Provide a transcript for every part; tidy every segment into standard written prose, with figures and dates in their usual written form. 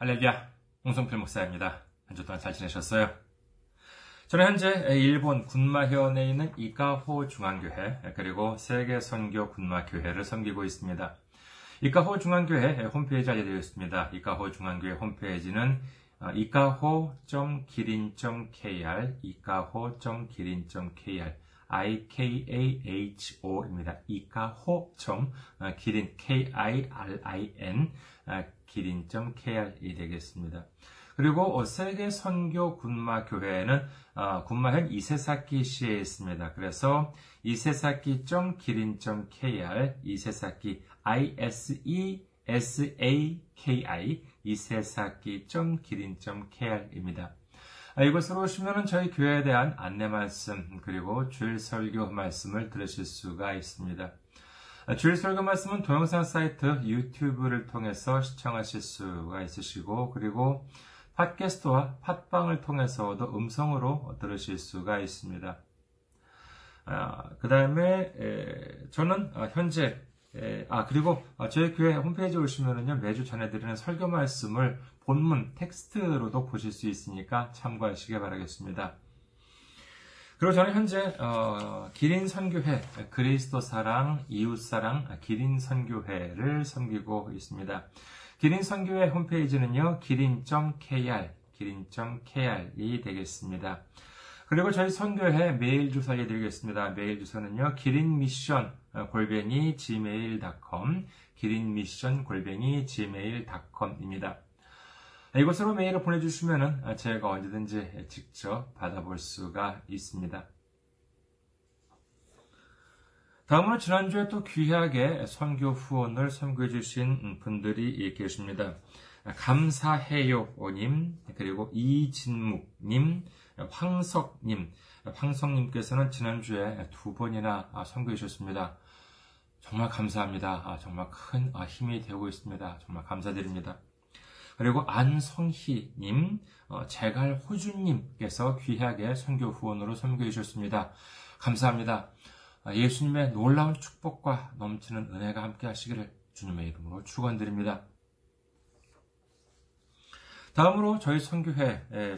할렐루야, 홍성필 목사입니다. 한 주 동안 잘 지내셨어요? 저는 현재 일본 군마현에 있는 이카호 중앙교회 그리고 세계선교 군마교회를 섬기고 있습니다. 이카호 중앙교회 홈페이지 알려드리고 있습니다. 이카호 중앙교회 홈페이지는 이카호.기린.kr 이카호.기린.kr IKAHO입니다. 이카호.기린 KIRIN 기린.kr이 되겠습니다. 그리고 세계선교 군마교회는 군마현 이세사키 시에 있습니다. 그래서 이세사키.기린.kr 이세사키 ISESAKI 이세사키.기린.kr입니다. 이곳으로 오시면 저희 교회에 대한 안내 말씀 그리고 주일 설교 말씀을 들으실 수가 있습니다. 주일 설교 말씀은 동영상 사이트 유튜브를 통해서 시청하실 수가 있으시고 그리고 팟캐스트와 팟빵을 통해서도 음성으로 들으실 수가 있습니다. 그 다음에 저는 현재 그리고 저희 교회 홈페이지에 오시면은요, 매주 전해드리는 설교 말씀을 본문 텍스트로도 보실 수 있으니까 참고하시길 바라겠습니다. 그리고 저는 현재, 기린선교회, 그리스도 사랑, 이웃사랑, 기린선교회를 섬기고 있습니다. 기린선교회 홈페이지는요, 기린.kr, 기린.kr이 되겠습니다. 그리고 저희 선교회 메일 주소 알려드리겠습니다. 메일 주소는요, 기린미션@gmail.com, 기린미션@gmail.com입니다. 이곳으로 메일을 보내주시면 제가 언제든지 직접 받아볼 수가 있습니다. 다음으로 지난주에 또 귀하게 선교 후원을 선교해주신 분들이 계십니다. 감사해요님, 그리고 이진묵님, 황석님, 황석님께서는 지난주에 2번이나 선교해 주셨습니다. 정말 감사합니다. 정말 큰 힘이 되고 있습니다. 정말 감사드립니다. 그리고 안성희님, 제갈호준님께서 귀하게 선교 후원으로 선교해 주셨습니다. 감사합니다. 예수님의 놀라운 축복과 넘치는 은혜가 함께 하시기를 주님의 이름으로 축원드립니다. 다음으로 저희 선교회의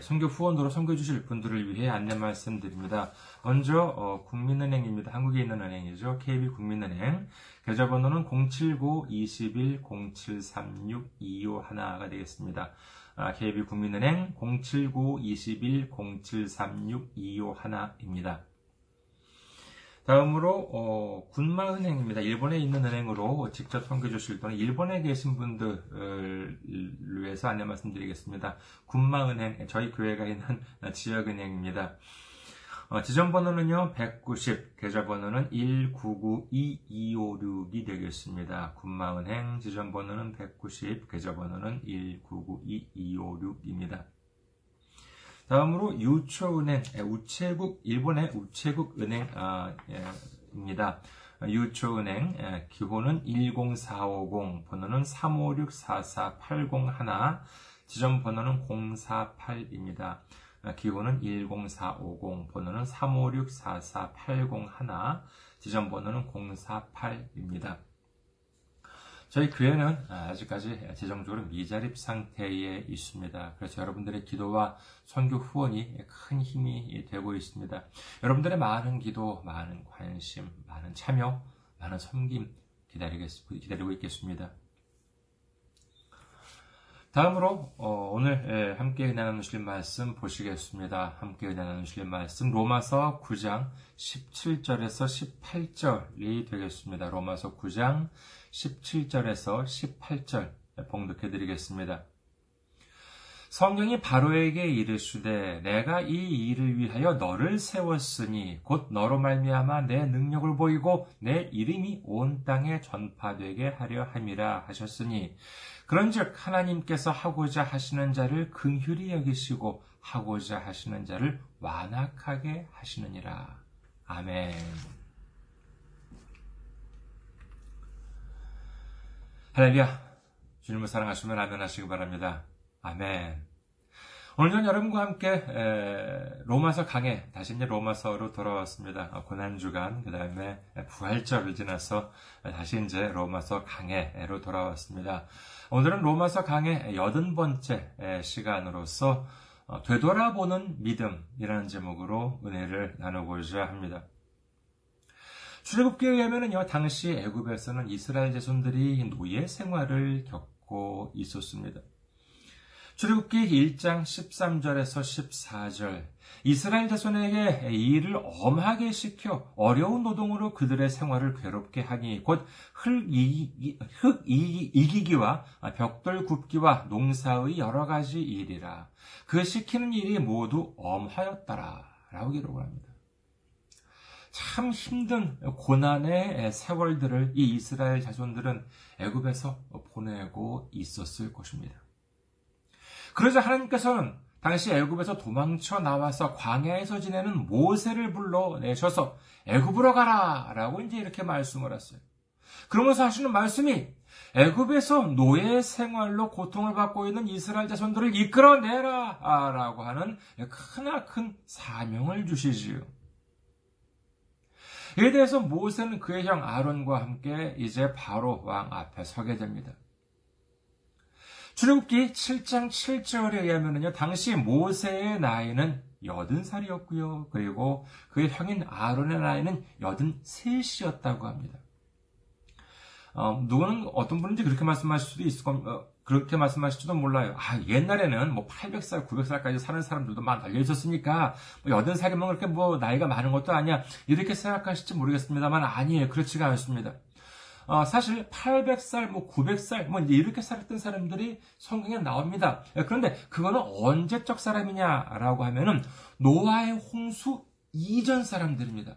선교 후원으로 선교해 주실 분들을 위해 안내 말씀드립니다. 먼저 국민은행입니다. 한국에 있는 은행이죠. KB국민은행. 계좌번호는 079-21-0736-251가 되겠습니다. KB국민은행 079-21-0736-251입니다. 다음으로 군마은행입니다. 일본에 있는 은행으로 직접 선교해 주실 또는 일본에 계신 분들을 위해서 안내 말씀드리겠습니다. 군마은행, 저희 교회가 있는 지역은행입니다. 지점번호는요, 190, 계좌번호는 1992256이 되겠습니다. 군마은행 지점번호는 190, 계좌번호는 1992256입니다. 다음으로 유초은행, 우체국, 일본의 우체국 은행입니다. 유초은행, 기호는 10450, 번호는 35644801, 지점번호는 048입니다. 기호는 10450, 번호는 35644801, 지점번호는 048입니다. 저희 교회는 아직까지 재정적으로 미자립 상태에 있습니다. 그래서 여러분들의 기도와 선교 후원이 큰 힘이 되고 있습니다. 여러분들의 많은 기도, 많은 관심, 많은 참여, 많은 섬김 기다리고 있겠습니다. 다음으로 오늘 함께 나누실 말씀 보시겠습니다. 함께 나누실 말씀 로마서 9장 17절에서 18절이 되겠습니다. 로마서 9장 17절에서 18절 봉독해드리겠습니다. 성경이 바로에게 이르시되 내가 이 일을 위하여 너를 세웠으니 곧 너로 말미암아 내 능력을 보이고 내 이름이 온 땅에 전파되게 하려 함이라 하셨으니 그런즉 하나님께서 하고자 하시는 자를 긍휼히 여기시고 하고자 하시는 자를 완악하게 하시느니라. 아멘. 할렐루야. 주님을 사랑하시면 아멘 하시기 바랍니다. 아멘. 오늘 전 여러분과 함께 로마서 강해, 다시 이제 로마서로 돌아왔습니다. 고난주간, 그 다음에 부활절을 지나서 다시 이제 로마서 강해로 돌아왔습니다. 오늘은 로마서 강해 80번째 시간으로서 되돌아보는 믿음이라는 제목으로 은혜를 나누고자 합니다. 출애굽기에 의하면요, 당시 애굽에서는 이스라엘 자손들이 노예 생활을 겪고 있었습니다. 출애굽기 1장 13절에서 14절, 이스라엘 자손에게 일을 엄하게 시켜 어려운 노동으로 그들의 생활을 괴롭게 하니 곧 흙 이기기와 벽돌 굽기와 농사의 여러 가지 일이라. 그 시키는 일이 모두 엄하였더라 라고 기록을 합니다. 참 힘든 고난의 세월들을 이 이스라엘 자손들은 애굽에서 보내고 있었을 것입니다. 그러자 하나님께서는 당시 애굽에서 도망쳐 나와서 광야에서 지내는 모세를 불러내셔서 애굽으로 가라 라고 이제 이렇게 말씀을 하세요. 그러면서 하시는 말씀이 애굽에서 노예 생활로 고통을 받고 있는 이스라엘 자손들을 이끌어내라 라고 하는 크나큰 사명을 주시지요. 이에 대해서 모세는 그의 형 아론과 함께 이제 바로 왕 앞에 서게 됩니다. 출애굽기 7장 7절에 의하면요, 당시 모세의 나이는 80살이었고요. 그리고 그의 형인 아론의 나이는 83이었다고 합니다. 누구는 어떤 분인지 그렇게 말씀하실 수도 있을 겁니다. 그렇게 말씀하실지도 몰라요. 옛날에는 800살, 900살까지 사는 사람들도 막 달려있었으니까, 80살이면 그렇게 나이가 많은 것도 아니야. 이렇게 생각하실지 모르겠습니다만, 아니에요. 그렇지가 않습니다. 사실 800살, 900살, 이렇게 살았던 사람들이 성경에 나옵니다. 그런데 그거는 언제적 사람이냐라고 하면은 노아의 홍수 이전 사람들입니다.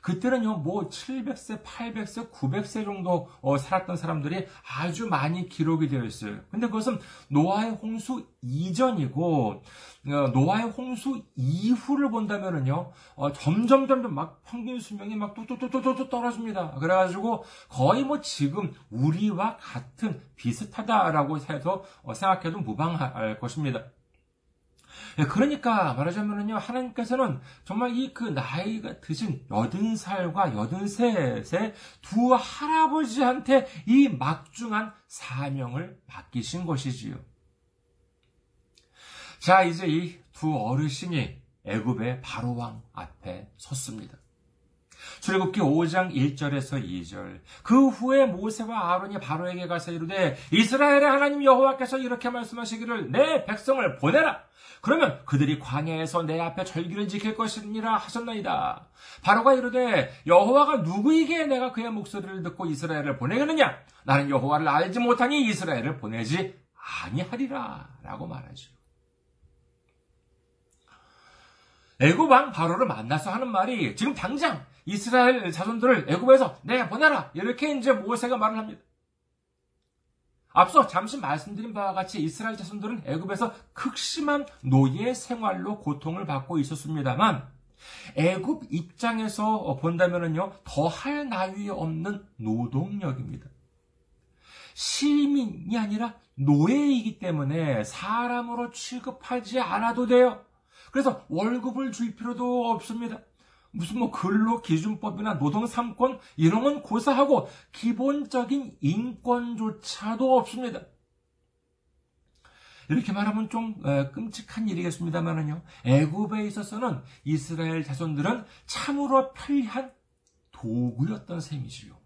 그때는요, 700세, 800세, 900세 정도 살았던 사람들이 아주 많이 기록이 되어 있어요. 근데 그것은 노아의 홍수 이전이고, 노아의 홍수 이후를 본다면은요, 점점 막 평균 수명이 막 뚝뚝뚝뚝 떨어집니다. 그래가지고 거의 지금 우리와 같은 비슷하다라고 해서 생각해도 무방할 것입니다. 그러니까 말하자면은요, 하나님께서는 정말 그 나이가 드신 80살과 83세 두 할아버지한테 이 막중한 사명을 맡기신 것이지요. 자, 이제 이 두 어르신이 애굽의 바로왕 앞에 섰습니다. 출애굽기 5장 1절에서 2절. 그 후에 모세와 아론이 바로에게 가서 이르되 이스라엘의 하나님 여호와께서 이렇게 말씀하시기를 내 백성을 보내라. 그러면 그들이 광야에서 내 앞에 절기를 지킬 것이니라 하셨나이다. 바로가 이르되 여호와가 누구이기에 내가 그의 목소리를 듣고 이스라엘을 보내겠느냐? 나는 여호와를 알지 못하니 이스라엘을 보내지 아니하리라 라고 말하죠. 애굽 왕 바로를 만나서 하는 말이 지금 당장 이스라엘 자손들을 애굽에서 내보내라 이렇게 이제 모세가 말을 합니다. 앞서 잠시 말씀드린 바와 같이 이스라엘 자손들은 애굽에서 극심한 노예 생활로 고통을 받고 있었습니다만 애굽 입장에서 본다면은요, 더할 나위 없는 노동력입니다. 시민이 아니라 노예이기 때문에 사람으로 취급하지 않아도 돼요. 그래서 월급을 줄 필요도 없습니다. 무슨 근로기준법이나 노동삼권 이런 건 고사하고 기본적인 인권조차도 없습니다. 이렇게 말하면 좀 끔찍한 일이겠습니다만은요, 애굽에 있어서는 이스라엘 자손들은 참으로 편리한 도구였던 셈이지요.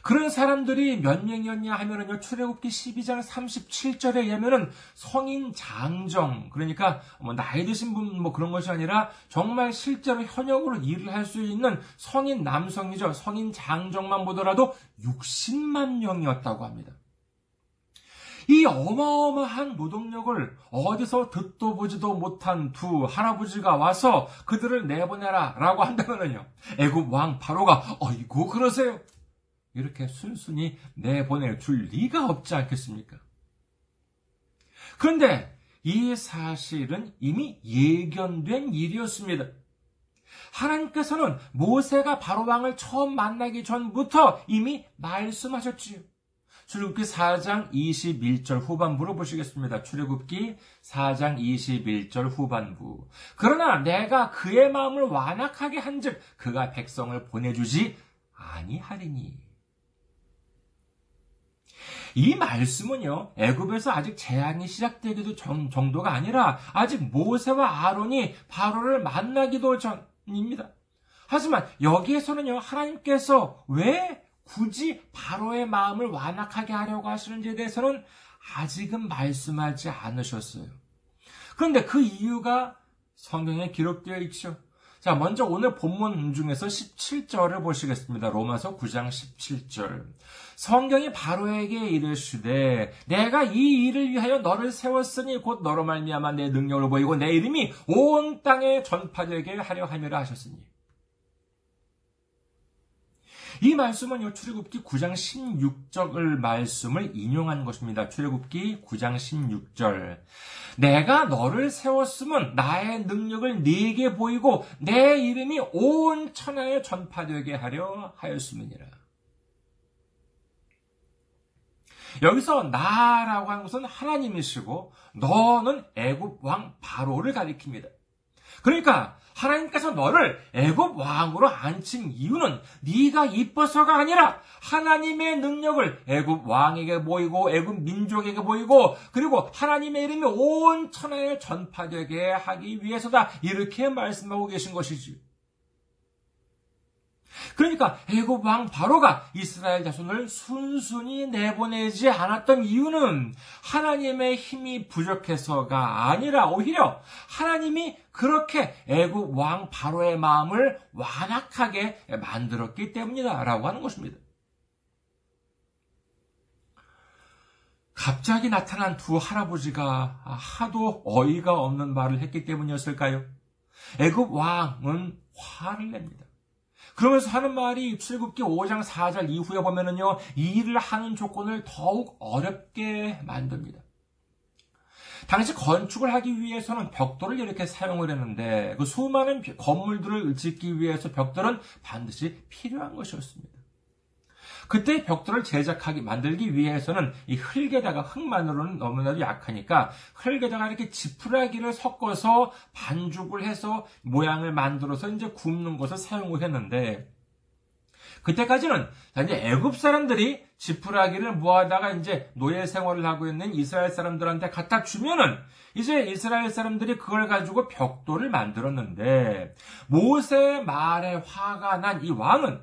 그런 사람들이 몇 명이었냐 하면은요, 출애굽기 12장 37절에 의하면은 성인 장정, 그러니까 나이 드신 분 그런 것이 아니라 정말 실제로 현역으로 일을 할 수 있는 성인 남성이죠. 성인 장정만 보더라도 60만 명이었다고 합니다. 이 어마어마한 노동력을 어디서 듣도 보지도 못한 두 할아버지가 와서 그들을 내보내라 라고 한다면은요, 애굽 왕 바로가 어이구 그러세요? 이렇게 순순히 내보내줄 리가 없지 않겠습니까? 그런데 이 사실은 이미 예견된 일이었습니다. 하나님께서는 모세가 바로왕을 처음 만나기 전부터 이미 말씀하셨지요. 출애굽기 4장 21절 후반부로 보시겠습니다. 출애굽기 4장 21절 후반부. 그러나 내가 그의 마음을 완악하게 한즉 그가 백성을 보내주지 아니하리니. 이 말씀은요, 애굽에서 아직 재앙이 시작되기도 전 정도가 아니라 아직 모세와 아론이 바로를 만나기도 전입니다. 하지만 여기에서는요, 하나님께서 왜 굳이 바로의 마음을 완악하게 하려고 하시는지에 대해서는 아직은 말씀하지 않으셨어요. 그런데 그 이유가 성경에 기록되어 있죠. 자, 먼저 오늘 본문 중에서 17절을 보시겠습니다. 로마서 9장 17절. 성경이 바로에게 이르시되 내가 이 일을 위하여 너를 세웠으니 곧 너로 말미암아 내 능력을 보이고 내 이름이 온 땅에 전파되게 하려 함이라 하셨으니. 이 말씀은 출애굽기 9장 16절을 말씀을 인용한 것입니다. 출애굽기 9장 16절. 내가 너를 세웠으면 나의 능력을 네게 보이고 내 이름이 온 천하에 전파되게 하려 하였음이니라. 여기서 나라고 한 것은 하나님이시고 너는 애굽 왕 바로를 가리킵니다. 그러니까 하나님께서 너를 애굽 왕으로 앉힌 이유는 네가 이뻐서가 아니라 하나님의 능력을 애굽 왕에게 보이고 애굽 민족에게 보이고 그리고 하나님의 이름이 온 천하에 전파되게 하기 위해서다, 이렇게 말씀하고 계신 것이지. 그러니까 애굽 왕 바로가 이스라엘 자손을 순순히 내보내지 않았던 이유는 하나님의 힘이 부족해서가 아니라 오히려 하나님이 그렇게 애굽 왕 바로의 마음을 완악하게 만들었기 때문이다라고 하는 것입니다. 갑자기 나타난 두 할아버지가 하도 어이가 없는 말을 했기 때문이었을까요? 애굽 왕은 화를 냅니다. 그러면서 하는 말이 출애굽기 5장 4절 이후에 보면은요, 이 일을 하는 조건을 더욱 어렵게 만듭니다. 당시 건축을 하기 위해서는 벽돌을 이렇게 사용을 했는데 그 수많은 건물들을 짓기 위해서 벽돌은 반드시 필요한 것이었습니다. 그때 벽돌을 만들기 위해서는 이 흙에다가, 흙만으로는 너무나도 약하니까 흙에다가 이렇게 지푸라기를 섞어서 반죽을 해서 모양을 만들어서 이제 굽는 것을 사용을 했는데, 그때까지는 이제 애굽 사람들이 지푸라기를 모아다가 이제 노예 생활을 하고 있는 이스라엘 사람들한테 갖다 주면은 이제 이스라엘 사람들이 그걸 가지고 벽돌을 만들었는데, 모세의 말에 화가 난 이 왕은,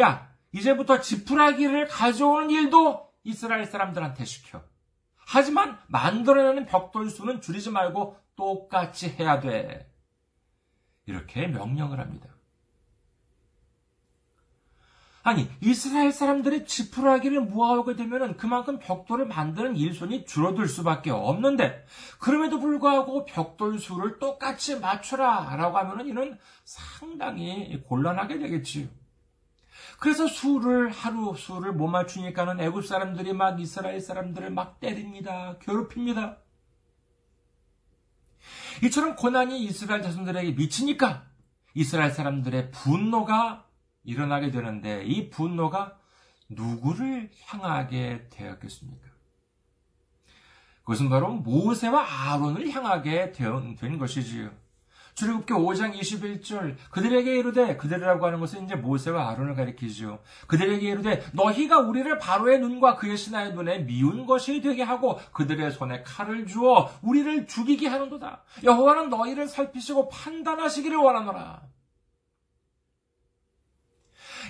야, 이제부터 지푸라기를 가져오는 일도 이스라엘 사람들한테 시켜. 하지만 만들어내는 벽돌 수는 줄이지 말고 똑같이 해야 돼. 이렇게 명령을 합니다. 아니, 이스라엘 사람들이 지푸라기를 모아오게 되면 그만큼 벽돌을 만드는 일손이 줄어들 수밖에 없는데, 그럼에도 불구하고 벽돌 수를 똑같이 맞추라 라고 하면 이는 상당히 곤란하게 되겠지요. 그래서 하루 수를 못 맞추니까는 애굽 사람들이 막 이스라엘 사람들을 막 때립니다. 괴롭힙니다. 이처럼 고난이 이스라엘 자손들에게 미치니까 이스라엘 사람들의 분노가 일어나게 되는데, 이 분노가 누구를 향하게 되었겠습니까? 그것은 바로 모세와 아론을 향하게 된 것이지요. 출애굽기 5장 21절. 그들에게 이르되, 그들이라고 하는 것은 이제 모세와 아론을 가리키죠. 그들에게 이르되 너희가 우리를 바로의 눈과 그의 신하의 눈에 미운 것이 되게 하고 그들의 손에 칼을 주어 우리를 죽이게 하는도다. 여호와는 너희를 살피시고 판단하시기를 원하노라.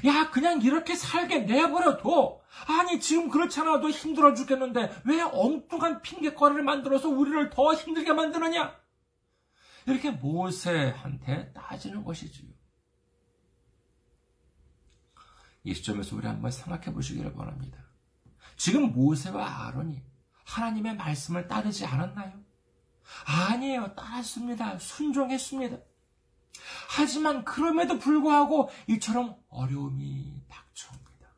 야, 그냥 이렇게 살게 내버려둬. 아니, 지금 그렇잖아. 너 힘들어 죽겠는데 왜 엉뚱한 핑계거리를 만들어서 우리를 더 힘들게 만드느냐? 이렇게 모세한테 따지는 것이지요. 이 시점에서 우리 한번 생각해 보시기를 바랍니다. 지금 모세와 아론이 하나님의 말씀을 따르지 않았나요? 아니에요. 따랐습니다. 순종했습니다. 하지만 그럼에도 불구하고 이처럼 어려움이 닥쳐옵니다.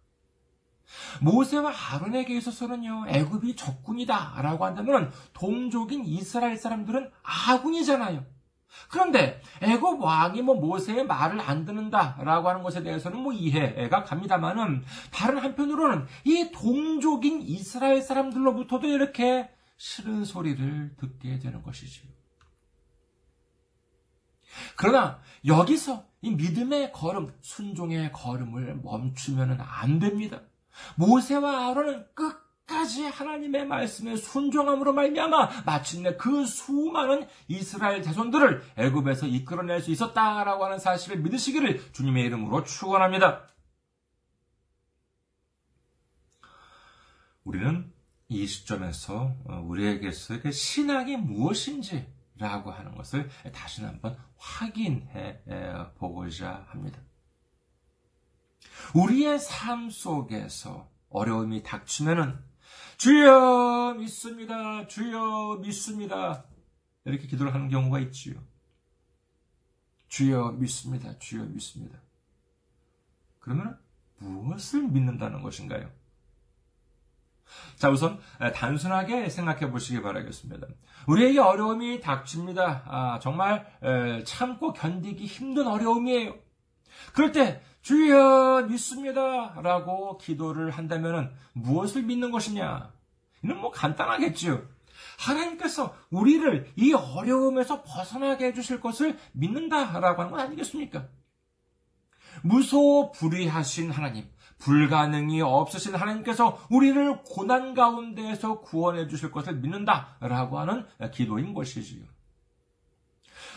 모세와 아론에게 있어서는요, 애굽이 적군이다라고 한다면 동족인 이스라엘 사람들은 아군이잖아요. 그런데 애굽 왕이 모세의 말을 안 듣는다라고 하는 것에 대해서는 이해가 갑니다만은 다른 한편으로는 이 동족인 이스라엘 사람들로부터도 이렇게 싫은 소리를 듣게 되는 것이지요. 그러나 여기서 이 믿음의 걸음, 순종의 걸음을 멈추면 안 됩니다. 모세와 아론은 끝까지 하나님의 말씀에 순종함으로 말미암아 마침내 그 수많은 이스라엘 자손들을 애굽에서 이끌어낼 수 있었다라고 하는 사실을 믿으시기를 주님의 이름으로 축원합니다. 우리는 이 시점에서 우리에게서 신앙이 무엇인지 라고 하는 것을 다시 한번 확인해 보고자 합니다. 우리의 삶 속에서 어려움이 닥치면은 주여 믿습니다, 주여 믿습니다 이렇게 기도를 하는 경우가 있지요. 주여 믿습니다, 주여 믿습니다. 그러면 무엇을 믿는다는 것인가요? 자, 우선 단순하게 생각해 보시기 바라겠습니다. 우리에게 어려움이 닥칩니다. 정말 참고 견디기 힘든 어려움이에요. 그럴 때 주여 믿습니다 라고 기도를 한다면 무엇을 믿는 것이냐? 이는 간단하겠죠. 하나님께서 우리를 이 어려움에서 벗어나게 해주실 것을 믿는다라고 하는 건 아니겠습니까? 무소불위하신 하나님, 불가능이 없으신 하나님께서 우리를 고난 가운데에서 구원해 주실 것을 믿는다라고 하는 기도인 것이지요.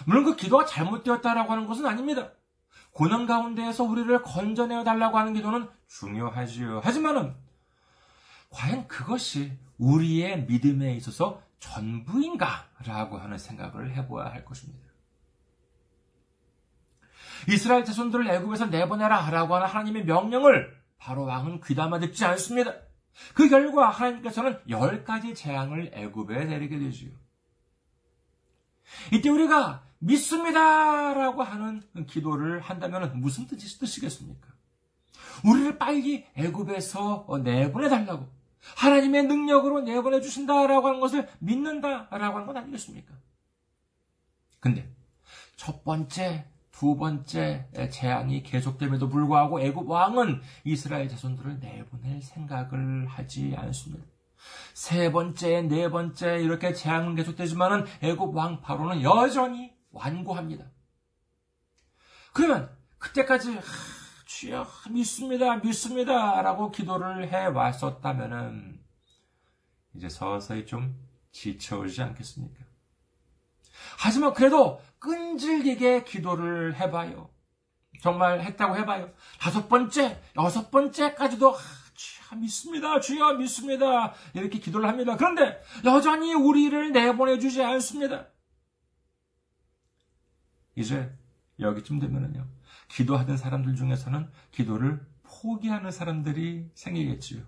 물론 그 기도가 잘못되었다라고 하는 것은 아닙니다. 고난 가운데에서 우리를 건져내어 달라고 하는 기도는 중요하지요. 하지만은 과연 그것이 우리의 믿음에 있어서 전부인가라고 하는 생각을 해보아야 할 것입니다. 이스라엘 자손들을 애굽에서 내보내라 라고 하는 하나님의 명령을 바로 왕은 귀담아 듣지 않습니다. 그 결과 하나님께서는 10가지 재앙을 애굽에 내리게 되지요. 이때 우리가 믿습니다 라고 하는 기도를 한다면 무슨 뜻이겠습니까? 우리를 빨리 애굽에서 내보내달라고, 하나님의 능력으로 내보내주신다라고 하는 것을 믿는다라고 하는 건 아니겠습니까? 근데 첫 번째, 두 번째 재앙이 계속됨에도 불구하고 애굽 왕은 이스라엘 자손들을 내보낼 생각을 하지 않습니다. 세 번째, 네 번째 이렇게 재앙은 계속되지만 애굽 왕 바로는 여전히 완고합니다. 그러면 그때까지 주여 믿습니다, 믿습니다 라고 기도를 해왔었다면 이제 서서히 좀 지쳐오지 않겠습니까? 하지만 그래도 끈질기게 기도를 해봐요. 정말 했다고 해봐요. 5번째, 6번째까지도 주여 믿습니다, 주여 믿습니다 이렇게 기도를 합니다. 그런데 여전히 우리를 내보내주지 않습니다. 이제 여기쯤 되면은요, 기도하던 사람들 중에서는 기도를 포기하는 사람들이 생기겠지요.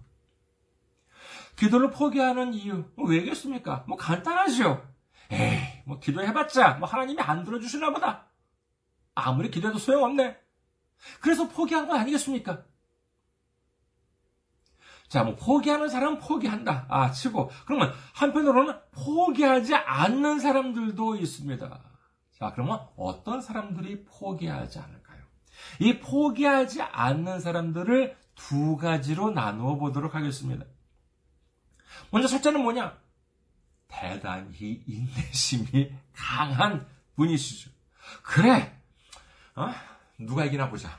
기도를 포기하는 이유 왜겠습니까? 간단하지요. 에이, 기도해봤자 하나님이 안 들어주시나 보다. 아무리 기도해도 소용없네. 그래서 포기한 건 아니겠습니까? 자, 포기하는 사람은 포기한다 치고, 그러면 한편으로는 포기하지 않는 사람들도 있습니다. 자, 그러면 어떤 사람들이 포기하지 않을까요? 이 포기하지 않는 사람들을 두 가지로 나누어 보도록 하겠습니다. 먼저 첫째는 대단히 인내심이 강한 분이시죠. 그래, 누가 이기나 보자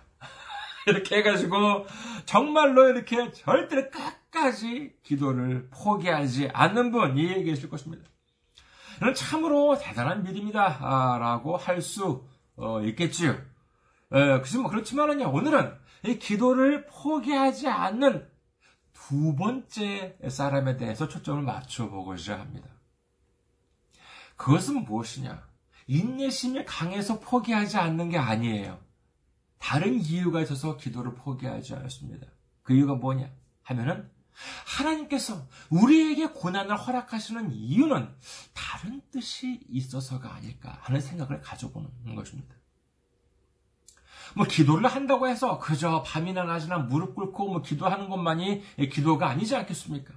이렇게 해가지고 정말로 이렇게 절대로 끝까지 기도를 포기하지 않는 분이 계실 것입니다. 이는 참으로 대단한 믿음이다 라고 할 수 있겠지요. 그렇지만 오늘은 이 기도를 포기하지 않는 두 번째 사람에 대해서 초점을 맞춰보고자 합니다. 그것은 무엇이냐? 인내심이 강해서 포기하지 않는 게 아니에요. 다른 이유가 있어서 기도를 포기하지 않았습니다. 그 이유가 뭐냐 하면은 하나님께서 우리에게 고난을 허락하시는 이유는 다른 뜻이 있어서가 아닐까 하는 생각을 가져보는 것입니다. 기도를 한다고 해서 그저 밤이나 낮이나 무릎 꿇고 기도하는 것만이 기도가 아니지 않겠습니까?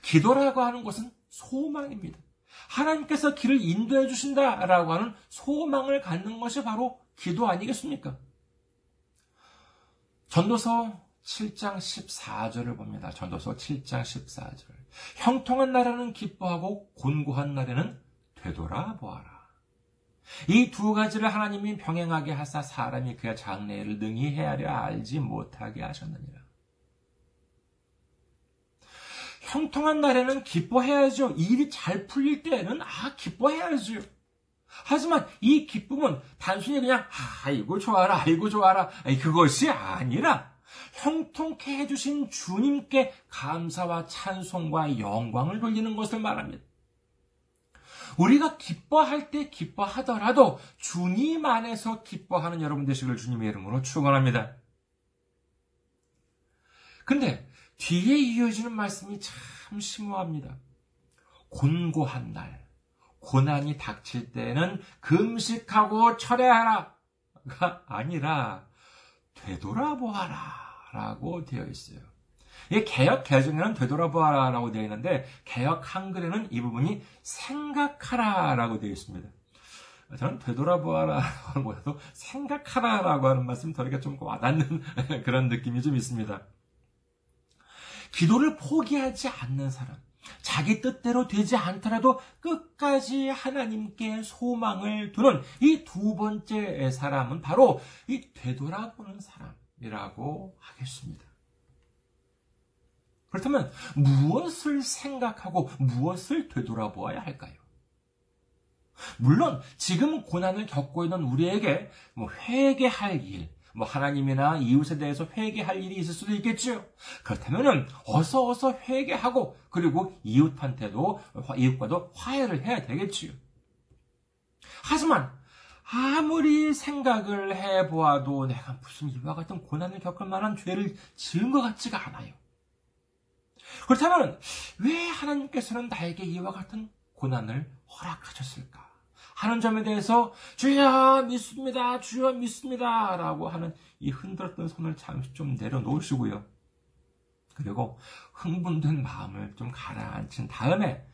기도라고 하는 것은 소망입니다. 하나님께서 길을 인도해 주신다라고 하는 소망을 갖는 것이 바로 기도 아니겠습니까? 전도서 7장 14절을 봅니다. 전도서 7장 14절. 형통한 날에는 기뻐하고 곤고한 날에는 되돌아보아라. 이 두 가지를 하나님이 병행하게 하사 사람이 그의 장래를 능히 헤아려 알지 못하게 하셨느니라. 형통한 날에는 기뻐해야죠. 일이 잘 풀릴 때에는 기뻐해야죠. 하지만 이 기쁨은 단순히 그냥 아이고 좋아라 그것이 아니라 형통케 해주신 주님께 감사와 찬송과 영광을 돌리는 것을 말합니다. 우리가 기뻐할 때 기뻐하더라도 주님 안에서 기뻐하는 여러분 되시기를 주님의 이름으로 축원합니다. 근데 뒤에 이어지는 말씀이 참 심오합니다. 곤고한 날, 고난이 닥칠 때는 금식하고 철회하라가 아니라 되돌아보아라 라고 되어 있어요. 이 개역 개정에는 되돌아보아라 라고 되어 있는데 개역 한글에는 이 부분이 생각하라 라고 되어 있습니다. 저는 되돌아보아라 라고 해서 생각하라 라고 하는 말씀 더 이렇게 좀 와닿는 그런 느낌이 좀 있습니다. 기도를 포기하지 않는 사람, 자기 뜻대로 되지 않더라도 끝까지 하나님께 소망을 두는 이 두 번째 사람은 바로 이 되돌아보는 사람이라고 하겠습니다. 그렇다면 무엇을 생각하고 무엇을 되돌아보아야 할까요? 물론 지금 고난을 겪고 있는 우리에게 회개할 일, 하나님이나 이웃에 대해서 회개할 일이 있을 수도 있겠죠. 그렇다면은 어서 회개하고 그리고 이웃과도 화해를 해야 되겠지요. 하지만 아무리 생각을 해보아도 내가 무슨 이와 같은 고난을 겪을 만한 죄를 지은 것 같지가 않아요. 그렇다면 왜 하나님께서는 나에게 이와 같은 고난을 허락하셨을까? 하는 점에 대해서 주여 믿습니다 라고 하는 이 흔들었던 손을 잠시 좀 내려놓으시고요. 그리고 흥분된 마음을 좀 가라앉힌 다음에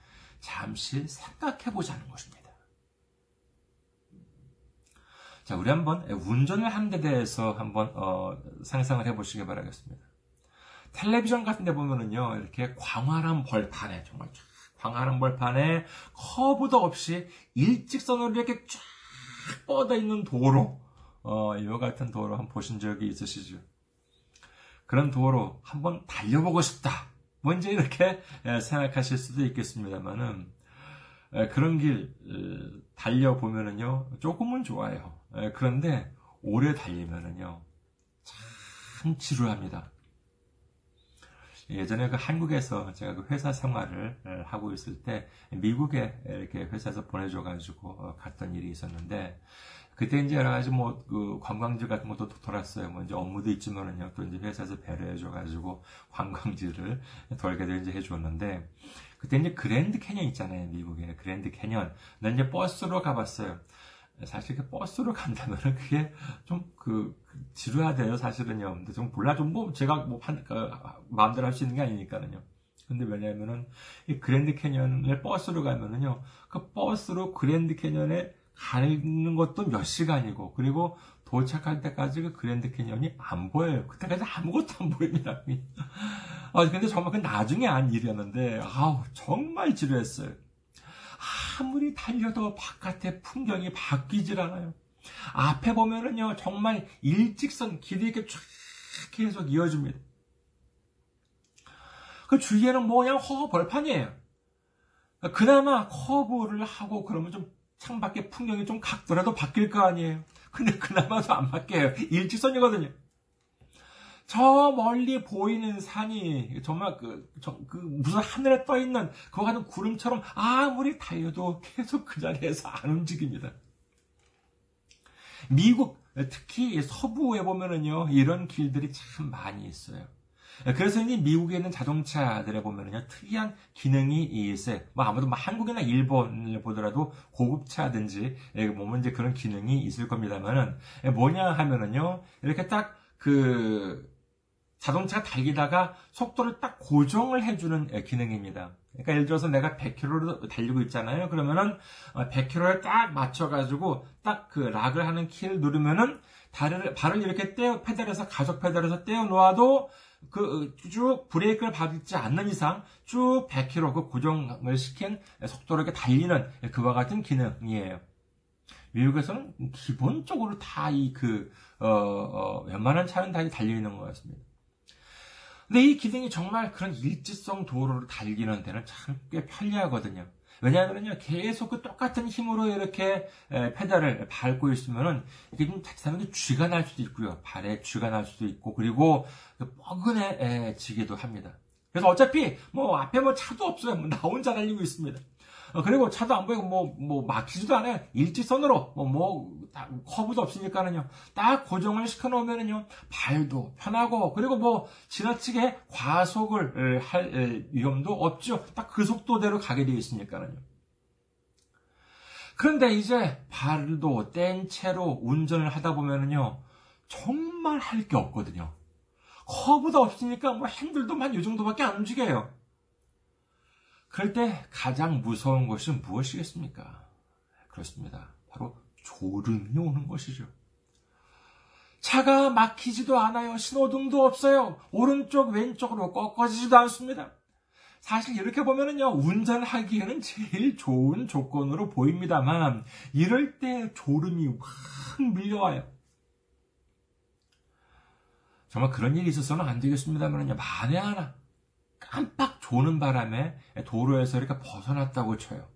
잠시 생각해보자는 것입니다. 자, 우리 한번 운전을 하는 데 대해서 한번 상상을 해보시기 바라겠습니다. 텔레비전 같은 데 보면은요, 이렇게 광활한 벌판에 정말 광활한 벌판에 커브도 없이 일직선으로 이렇게 쫙 뻗어 있는 도로, 이와 같은 도로 한번 보신 적이 있으시죠? 그런 도로 한번 달려보고 싶다. 뭔지 이렇게 생각하실 수도 있겠습니다만은, 그런 길 달려보면은요, 조금은 좋아요. 그런데 오래 달리면은요, 참 지루합니다. 예전에 한국에서 제가 회사 생활을 하고 있을 때 미국에 이렇게 회사에서 보내줘가지고 갔던 일이 있었는데 그때 이제 여러 가지 관광지 같은 것도 돌았어요. 이제 업무도 있지만은요 또 이제 회사에서 배려해줘가지고 관광지를 돌게도 이제 해주었는데 그때 이제 그랜드 캐년 있잖아요. 미국에 그랜드 캐년. 난 이제 버스로 가봤어요. 사실 이렇게 버스로 간다면은 그게 좀 지루하대요. 사실은요. 근데 좀 제가 마음대로 할 수 있는 게 아니니까는요. 근데 왜냐면은 이 그랜드 캐년을 버스로 가면은요. 그 버스로 그랜드 캐년에 가는 것도 몇 시간이고 그리고 도착할 때까지 그 그랜드 캐년이 안 보여요. 그때까지 아무것도 안 보입니다. 근데 정말 그 나중에 한 일이었는데 정말 지루했어요. 아무리 달려도 바깥의 풍경이 바뀌질 않아요. 앞에 보면은요, 정말 일직선 길이 이렇게 쫙 계속 이어집니다. 그 주위에는 그냥 벌판이에요. 그나마 커브를 하고 그러면 좀 창밖에 풍경이 좀 각도라도 바뀔 거 아니에요. 근데 그나마도 안 바뀌어요. 일직선이거든요. 저 멀리 보이는 산이 정말 무슨 하늘에 떠있는 그거 같은 구름처럼 아무리 달려도 계속 그 자리에서 안 움직입니다. 미국, 특히 서부에 보면은요, 이런 길들이 참 많이 있어요. 그래서 이제 미국에 있는 자동차들에 보면은요, 특이한 기능이 있어요. 아무래도 한국이나 일본을 보더라도 고급차든지, 이제 그런 기능이 있을 겁니다만은, 뭐냐 하면은요, 이렇게 딱 자동차 달리다가 속도를 딱 고정을 해주는 기능입니다. 그러니까 예를 들어서 내가 100km로 달리고 있잖아요. 그러면은 100km에 딱 맞춰가지고 딱 그 락을 하는 키를 누르면은 발을 이렇게 페달에서 가속 페달에서 떼어 놓아도 그 쭉 브레이크를 밟지 않는 이상 쭉 100km 그 고정을 시킨 속도로 이렇게 달리는 그와 같은 기능이에요. 미국에서는 기본적으로 다 이 웬만한 차는 다 달려있는 것 같습니다. 근데 이 기능이 정말 그런 일직선 도로를 달리는 데는 참 꽤 편리하거든요. 왜냐하면요, 계속 그 똑같은 힘으로 이렇게 페달을 밟고 있으면은 이게 좀 자칫하면 쥐가 날 수도 있고요, 발에 쥐가 날 수도 있고, 그리고 뻐근해지기도 합니다. 그래서 어차피 앞에 차도 없어요. 나 혼자 달리고 있습니다. 그리고 차도 안 보이고 막히지도 않아요. 일직선으로 커브도 없으니까는요. 딱 고정을 시켜놓으면은요 발도 편하고 그리고 지나치게 과속을 할 위험도 없죠. 딱 그 속도대로 가게 되어 있으니까는요. 그런데 이제 발도 뗀 채로 운전을 하다 보면은요 정말 할 게 없거든요. 커브도 없으니까 핸들도만 이 정도밖에 안 움직여요. 그럴 때 가장 무서운 것이 무엇이겠습니까? 그렇습니다. 바로 졸음이 오는 것이죠. 차가 막히지도 않아요. 신호등도 없어요. 오른쪽 왼쪽으로 꺾어지지도 않습니다. 사실 이렇게 보면은요, 운전하기에는 제일 좋은 조건으로 보입니다만 이럴 때 졸음이 확 밀려와요. 정말 그런 일이 있어서는 안 되겠습니다만은요, 만에 하나 깜빡 조는 바람에 도로에서 이렇게 벗어났다고 쳐요.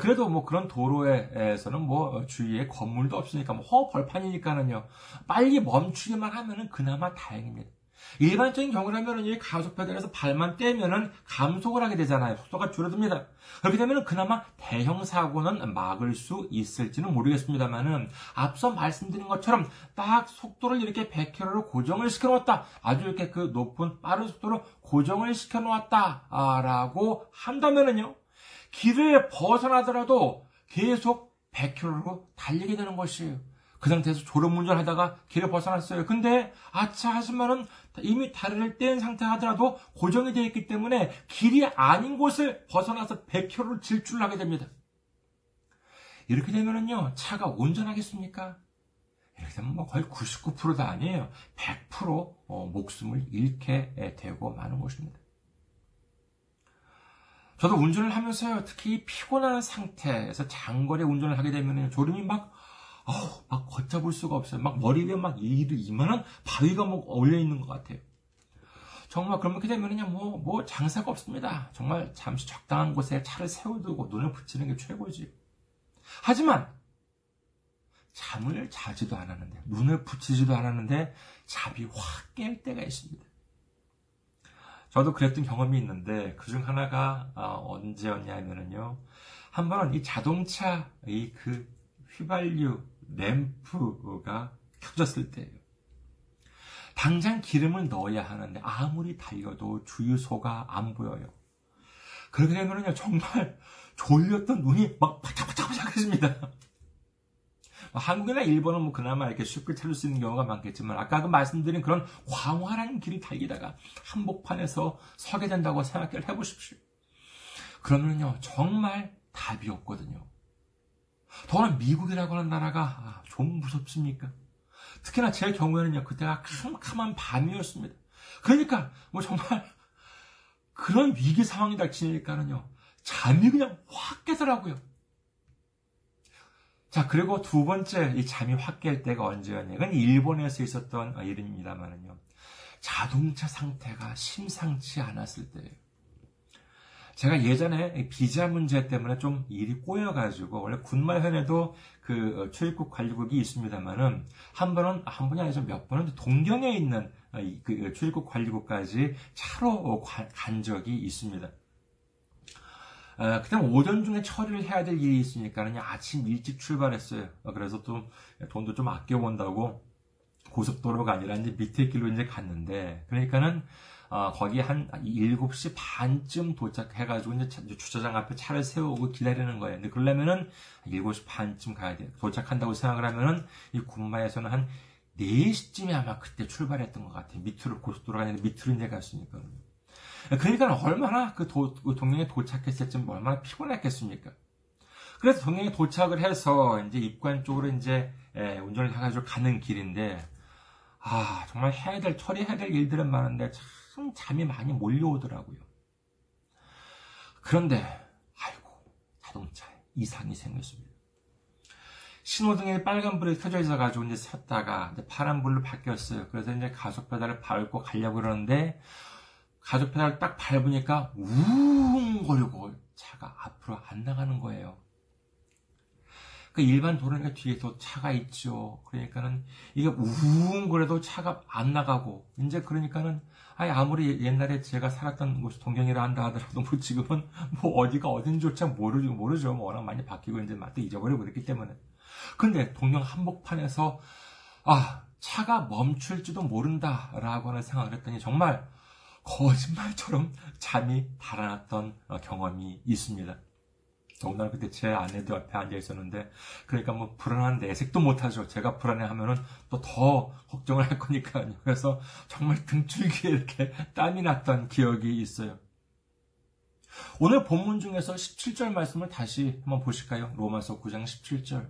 그래도 그런 도로에서는 주위에 건물도 없으니까 허벌판이니까는요. 빨리 멈추기만 하면은 그나마 다행입니다. 일반적인 경우라면은 이 가속 페달에서 발만 떼면은 감속을 하게 되잖아요. 속도가 줄어듭니다. 그렇게 되면은 그나마 대형 사고는 막을 수 있을지는 모르겠습니다만은 앞서 말씀드린 것처럼 딱 속도를 이렇게 100km로 고정을 시켜놓았다. 아주 이렇게 그 높은 빠른 속도로 고정을 시켜놓았다라고 한다면은요. 길을 벗어나더라도 계속 100km로 달리게 되는 것이에요. 그 상태에서 졸음운전하다가 길을 벗어났어요. 근데 아차 하지만은 이미 다리를 뗀 상태 하더라도 고정이 되어 있기 때문에 길이 아닌 곳을 벗어나서 100km를 질주하게 됩니다. 이렇게 되면은요 차가 운전하겠습니까? 이렇게 되면 거의 99%도 아니에요. 100% 목숨을 잃게 되고 마는 것입니다. 저도 운전을 하면서요 특히 피곤한 상태에서 장거리 운전을 하게 되면은 졸음이 막 걷잡을 수가 없어요. 머리 위에 이만한 바위가 올려 있는 것 같아요. 정말 그렇게 되면은요, 장사가 없습니다. 정말 잠시 적당한 곳에 차를 세워두고 눈을 붙이는 게 최고지. 하지만, 잠을 자지도 않았는데, 눈을 붙이지도 않았는데, 잠이 확 깰 때가 있습니다. 저도 그랬던 경험이 있는데, 그중 하나가, 언제였냐면은요, 한 번은 이 자동차, 휘발유, 램프가 켜졌을 때예요. 당장 기름을 넣어야 하는데 아무리 달려도 주유소가 안 보여요. 그렇게 되면요 정말 졸렸던 눈이 바짝바짝해집니다. 한국이나 일본은 그나마 이렇게 쉽게 찾을 수 있는 경우가 많겠지만 아까 말씀드린 그런 광활한 길을 달리다가 한복판에서 서게 된다고 생각을 해보십시오. 그러면요 정말 답이 없거든요. 더구나 미국이라고 하는 나라가 좀 무섭습니까? 특히나 제 경우에는요, 그때가 캄캄한 밤이었습니다. 그러니까, 정말, 그런 위기 상황이 닥치니까는요, 잠이 그냥 확 깨더라고요. 자, 그리고 두 번째, 이 잠이 확 깰 때가 언제였냐. 이건 일본에서 있었던 일입니다만은요, 자동차 상태가 심상치 않았을 때예요. 제가 예전에 비자 문제 때문에 좀 일이 꼬여가지고, 원래 군마현에도 출입국 관리국이 있습니다만은, 한 번이 아니죠. 몇 번은 동경에 있는 출입국 관리국까지 차로 간 적이 있습니다. 그때 오전 중에 처리를 해야 될 일이 있으니까는 아침 일찍 출발했어요. 그래서 돈도 좀 아껴본다고 고속도로가 아니라 이제 밑에 길로 이제 갔는데, 그러니까는, 거기 한 7시 반쯤 도착해가지고 이제 주차장 앞에 차를 세우고 기다리는 거예요. 근데 그러려면은 7시 반쯤 가야 돼요. 도착한다고 생각을 하면은 이 군마에서는 한 4시쯤에 아마 그때 출발했던 것 같아요. 밑으로 고속도로가 아니라 밑으로 내갔으니까. 그러니까 얼마나 그 동영에 도착했을지 얼마나 피곤했겠습니까? 그래서 동영에 도착을 해서 이제 입관 쪽으로 이제 운전을 해가지고 가는 길인데, 아, 정말 처리해야 될 일들은 많은데 참 잠이 많이 몰려오더라고요. 그런데 아이고, 자동차에 이상이 생겼습니다. 신호등에 빨간불이 켜져 있어가지고 이제 섰다가 이제 파란불로 바뀌었어요. 그래서 이제 가속페달을 밟고 가려고 그러는데, 가속페달을 딱 밟으니까 우웅거리고 차가 앞으로 안 나가는 거예요. 그러니까 일반 도로니까 뒤에서 차가 있죠. 그러니까는 이게 우웅거려도 차가 안 나가고, 이제 그러니까는 아무리 옛날에 제가 살았던 곳이 동경이라 한다 하더라도 뭐 지금은 뭐 어디가 어딘지조차 모르죠. 뭐 워낙 많이 바뀌고 이제 맛도 잊어버리고 그랬기 때문에. 근데 동경 한복판에서 아, 차가 멈출지도 모른다라고 하는 생각을 했더니 정말 거짓말처럼 잠이 달아났던 경험이 있습니다. 더군다나 그때 제 아내도 옆에 앉아 있었는데, 그러니까 뭐 불안한 내색도 못하죠. 제가 불안해하면은 또 더 걱정을 할 거니까요. 그래서 정말 등줄기에 이렇게 땀이 났던 기억이 있어요. 오늘 본문 중에서 17절 말씀을 다시 한번 보실까요? 로마서 9장 17절.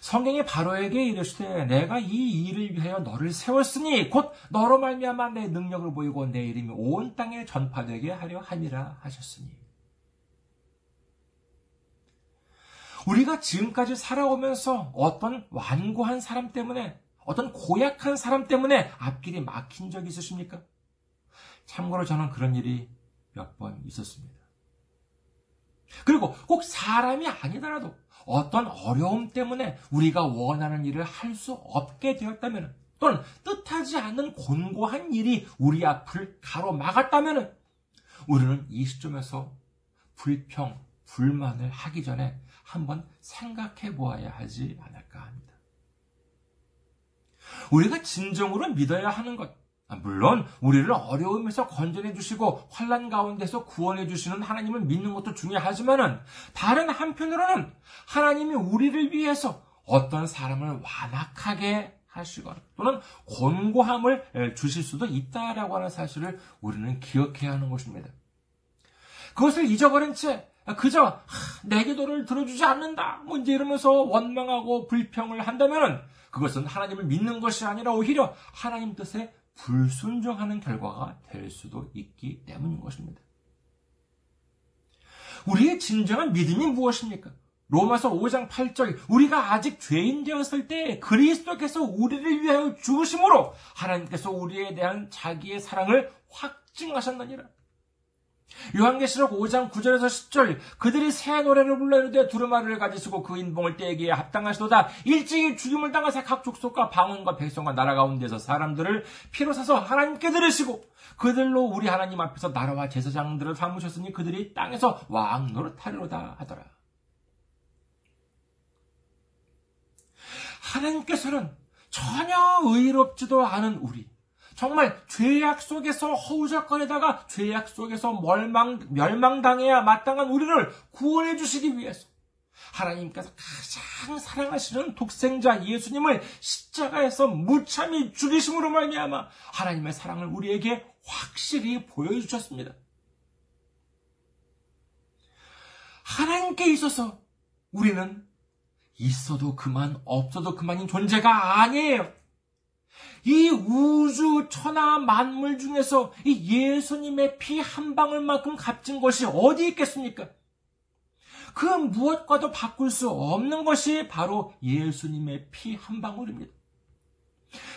성경이 바로에게 이르시되 내가 이 일을 위하여 너를 세웠으니 곧 너로 말미암아 내 능력을 보이고 내 이름이 온 땅에 전파되게 하려 함이라 하셨으니. 우리가 지금까지 살아오면서 어떤 완고한 사람 때문에, 어떤 고약한 사람 때문에 앞길이 막힌 적이 있으십니까? 참고로 저는 그런 일이 몇 번 있었습니다. 그리고 꼭 사람이 아니더라도 어떤 어려움 때문에 우리가 원하는 일을 할 수 없게 되었다면, 또는 뜻하지 않은 곤고한 일이 우리 앞을 가로막았다면, 우리는 이 시점에서 불평, 불만을 하기 전에 한번 생각해 보아야 하지 않을까 합니다. 우리가 진정으로 믿어야 하는 것, 물론 우리를 어려움에서 건져내 주시고 환난 가운데서 구원해 주시는 하나님을 믿는 것도 중요하지만, 다른 한편으로는 하나님이 우리를 위해서 어떤 사람을 완악하게 하시거나 또는 곤고함을 주실 수도 있다라고 하는 사실을 우리는 기억해야 하는 것입니다. 그것을 잊어버린 채 그저 내 기도를 들어주지 않는다 뭐 이제 이러면서 원망하고 불평을 한다면, 그것은 하나님을 믿는 것이 아니라 오히려 하나님 뜻에 불순종하는 결과가 될 수도 있기 때문인 것입니다. 우리의 진정한 믿음이 무엇입니까? 로마서 5장 8절, 우리가 아직 죄인 되었을 때 그리스도께서 우리를 위하여 죽으심으로 하나님께서 우리에 대한 자기의 사랑을 확증하셨느니라. 요한계시록 5장 9절에서 10절, 그들이 새 노래를 불러이르되 두루마리를 가지시고 그 인봉을 떼기에 합당하시도다. 일찍이 죽임을 당하사 각 족속과 방언과 백성과 나라 가운데서 사람들을 피로 사서 하나님께 들으시고 그들로 우리 하나님 앞에서 나라와 제사장들을 삼으셨으니 그들이 땅에서 왕 노릇하리로다 하더라. 하나님께서는 전혀 의롭지도 않은 우리, 정말 죄악 속에서 허우적거리다가 죄악 속에서 멸망당해야 마땅한 우리를 구원해 주시기 위해서 하나님께서 가장 사랑하시는 독생자 예수님을 십자가에서 무참히 죽이심으로 말미암아 하나님의 사랑을 우리에게 확실히 보여주셨습니다. 하나님께 있어서 우리는 있어도 그만 없어도 그만인 존재가 아니에요. 이 우주 천하 만물 중에서 이 예수님의 피 한 방울만큼 값진 것이 어디 있겠습니까? 그 무엇과도 바꿀 수 없는 것이 바로 예수님의 피 한 방울입니다.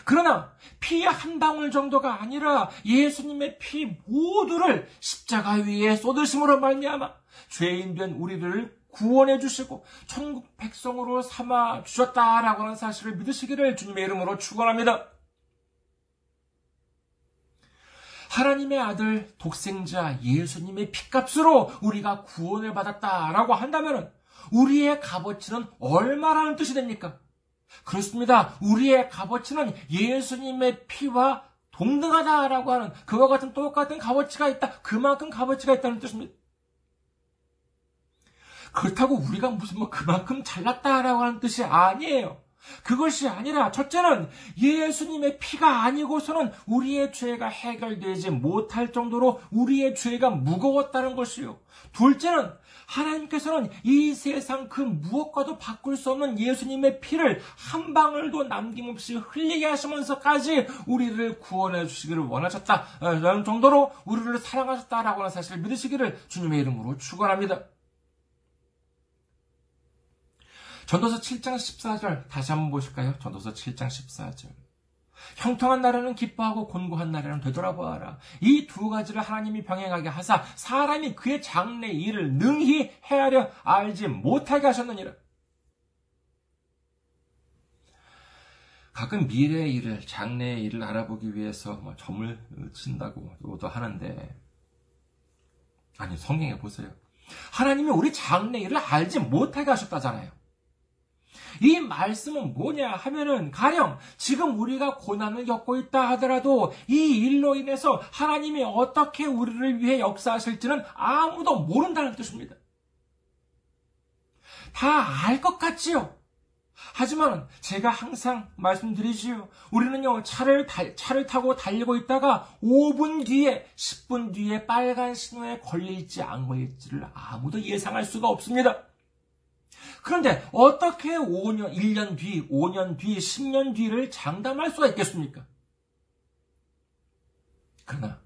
그러나 피 한 방울 정도가 아니라 예수님의 피 모두를 십자가 위에 쏟으심으로 말미암아 죄인 된 우리를 구원해 주시고 천국 백성으로 삼아 주셨다라고 하는 사실을 믿으시기를 주님의 이름으로 축원합니다. 하나님의 아들 독생자 예수님의 피값으로 우리가 구원을 받았다라고 한다면 우리의 값어치는 얼마라는 뜻이 됩니까? 그렇습니다. 우리의 값어치는 예수님의 피와 동등하다라고 하는, 그와 같은 똑같은 값어치가 있다, 그만큼 값어치가 있다는 뜻입니다. 그렇다고 우리가 무슨 그만큼 잘났다라고 하는 뜻이 아니에요. 그것이 아니라 첫째는 예수님의 피가 아니고서는 우리의 죄가 해결되지 못할 정도로 우리의 죄가 무거웠다는 것이요. 둘째는 하나님께서는 이 세상 그 무엇과도 바꿀 수 없는 예수님의 피를 한 방울도 남김없이 흘리게 하시면서까지 우리를 구원해 주시기를 원하셨다라는 정도로 우리를 사랑하셨다라고 하는 사실을 믿으시기를 주님의 이름으로 축원합니다. 전도서 7장 14절 다시 한번 보실까요? 전도서 7장 14절. 형통한 날에는 기뻐하고 곤고한 날에는 되돌아보아라. 이 두 가지를 하나님이 병행하게 하사 사람이 그의 장래 일을 능히 헤아려 알지 못하게 하셨느니라. 가끔 미래의 일을, 장래의 일을 알아보기 위해서 점을 친다고 이것도 하는데, 아니 성경에 보세요. 하나님이 우리 장래 일을 알지 못하게 하셨다잖아요. 이 말씀은 뭐냐 하면은, 가령 지금 우리가 고난을 겪고 있다 하더라도 이 일로 인해서 하나님이 어떻게 우리를 위해 역사하실지는 아무도 모른다는 뜻입니다. 다 알 것 같지요. 하지만 제가 항상 말씀드리지요. 우리는요, 차를 타고 달리고 있다가 5분 뒤에, 10분 뒤에 빨간 신호에 걸릴지 안 걸릴지를 아무도 예상할 수가 없습니다. 그런데 어떻게 1년 뒤, 5년 뒤, 10년 뒤를 장담할 수가 있겠습니까? 그러나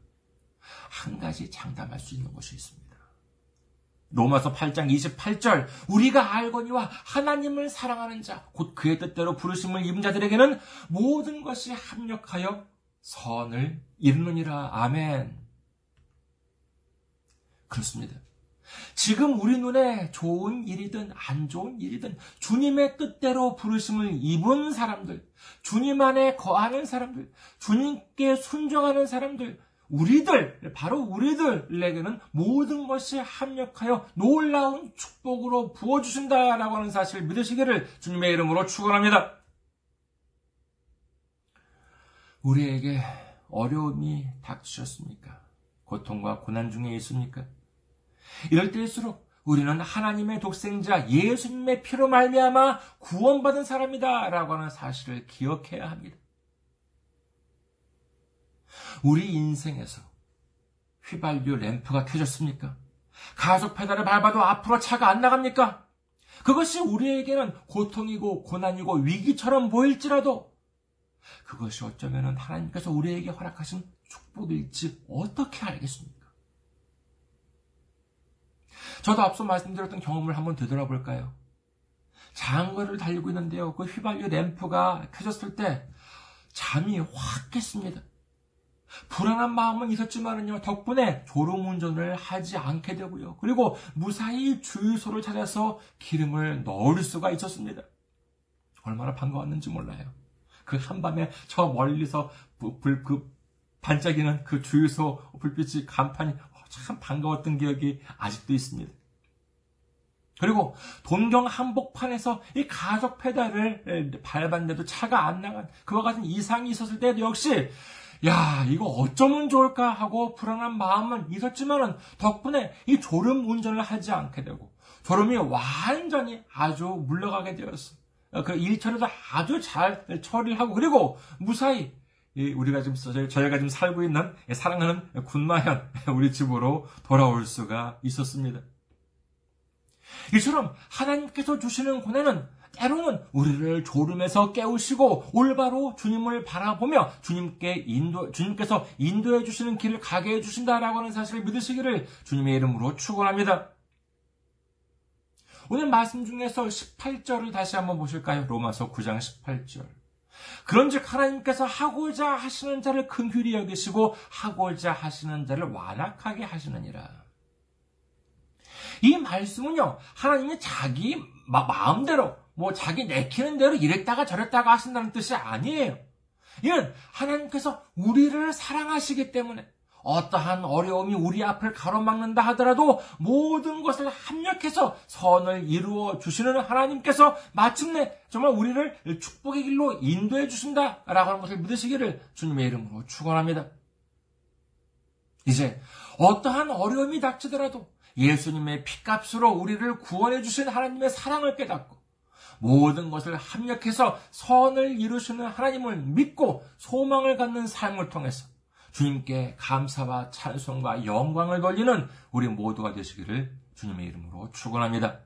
한 가지 장담할 수 있는 것이 있습니다. 로마서 8장 28절, 우리가 알거니와 하나님을 사랑하는 자, 곧 그의 뜻대로 부르심을 입은 자들에게는 모든 것이 합력하여 선을 이루느니라. 아멘. 그렇습니다. 지금 우리 눈에 좋은 일이든 안 좋은 일이든 주님의 뜻대로 부르심을 입은 사람들, 주님 안에 거하는 사람들, 주님께 순종하는 사람들, 우리들, 바로 우리들에게는 모든 것이 합력하여 놀라운 축복으로 부어주신다라고 하는 사실을 믿으시기를 주님의 이름으로 축원합니다. 우리에게 어려움이 닥치셨습니까? 고통과 고난 중에 있습니까? 이럴 때일수록 우리는 하나님의 독생자 예수님의 피로 말미암아 구원받은 사람이다 라고 하는 사실을 기억해야 합니다. 우리 인생에서 휘발유 램프가 켜졌습니까? 가속 페달을 밟아도 앞으로 차가 안 나갑니까? 그것이 우리에게는 고통이고 고난이고 위기처럼 보일지라도 그것이 어쩌면 하나님께서 우리에게 허락하신 축복일지 어떻게 알겠습니까? 저도 앞서 말씀드렸던 경험을 한번 되돌아볼까요? 장거리를 달리고 있는데요, 그 휘발유 램프가 켜졌을 때 잠이 확 깼습니다. 불안한 마음은 있었지만은요, 덕분에 졸음운전을 하지 않게 되고요, 그리고 무사히 주유소를 찾아서 기름을 넣을 수가 있었습니다. 얼마나 반가웠는지 몰라요. 그 한밤에 저 멀리서 반짝이는 그 주유소 불빛이 간판이 참 반가웠던 기억이 아직도 있습니다. 그리고 동경 한복판에서 이 가속 페달을 밟았는데도 차가 안 나간 그와 같은 이상이 있었을 때도 역시 야, 이거 어쩌면 좋을까 하고 불안한 마음은 있었지만은 덕분에 이 졸음 운전을 하지 않게 되고 졸음이 완전히 아주 물러가게 되었어. 그 일처리도 아주 잘 처리를 하고, 그리고 무사히 우리가 지금, 저희가 지금 살고 있는 사랑하는 군마현, 우리 집으로 돌아올 수가 있었습니다. 이처럼 하나님께서 주시는 고난은 때로는 우리를 졸음에서 깨우시고 올바로 주님을 바라보며 주님께서 인도해 주시는 길을 가게 해 주신다라고 하는 사실을 믿으시기를 주님의 이름으로 축원합니다. 오늘 말씀 중에서 18절을 다시 한번 보실까요? 로마서 9장 18절. 그런즉 하나님께서 하고자 하시는 자를 긍휼히 여기시고 하고자 하시는 자를 완악하게 하시느니라. 이 말씀은요, 하나님이 자기 마음대로 자기 내키는 대로 이랬다가 저랬다가 하신다는 뜻이 아니에요. 이는 하나님께서 우리를 사랑하시기 때문에 어떠한 어려움이 우리 앞을 가로막는다 하더라도 모든 것을 합력해서 선을 이루어 주시는 하나님께서 마침내 정말 우리를 축복의 길로 인도해 주신다라고 하는 것을 믿으시기를 주님의 이름으로 축원합니다. 이제 어떠한 어려움이 닥치더라도 예수님의 피값으로 우리를 구원해 주신 하나님의 사랑을 깨닫고 모든 것을 합력해서 선을 이루시는 하나님을 믿고 소망을 갖는 삶을 통해서 주님께 감사와 찬송과 영광을 돌리는 우리 모두가 되시기를 주님의 이름으로 축원합니다.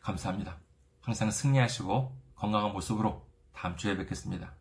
감사합니다. 항상 승리하시고 건강한 모습으로 다음 주에 뵙겠습니다.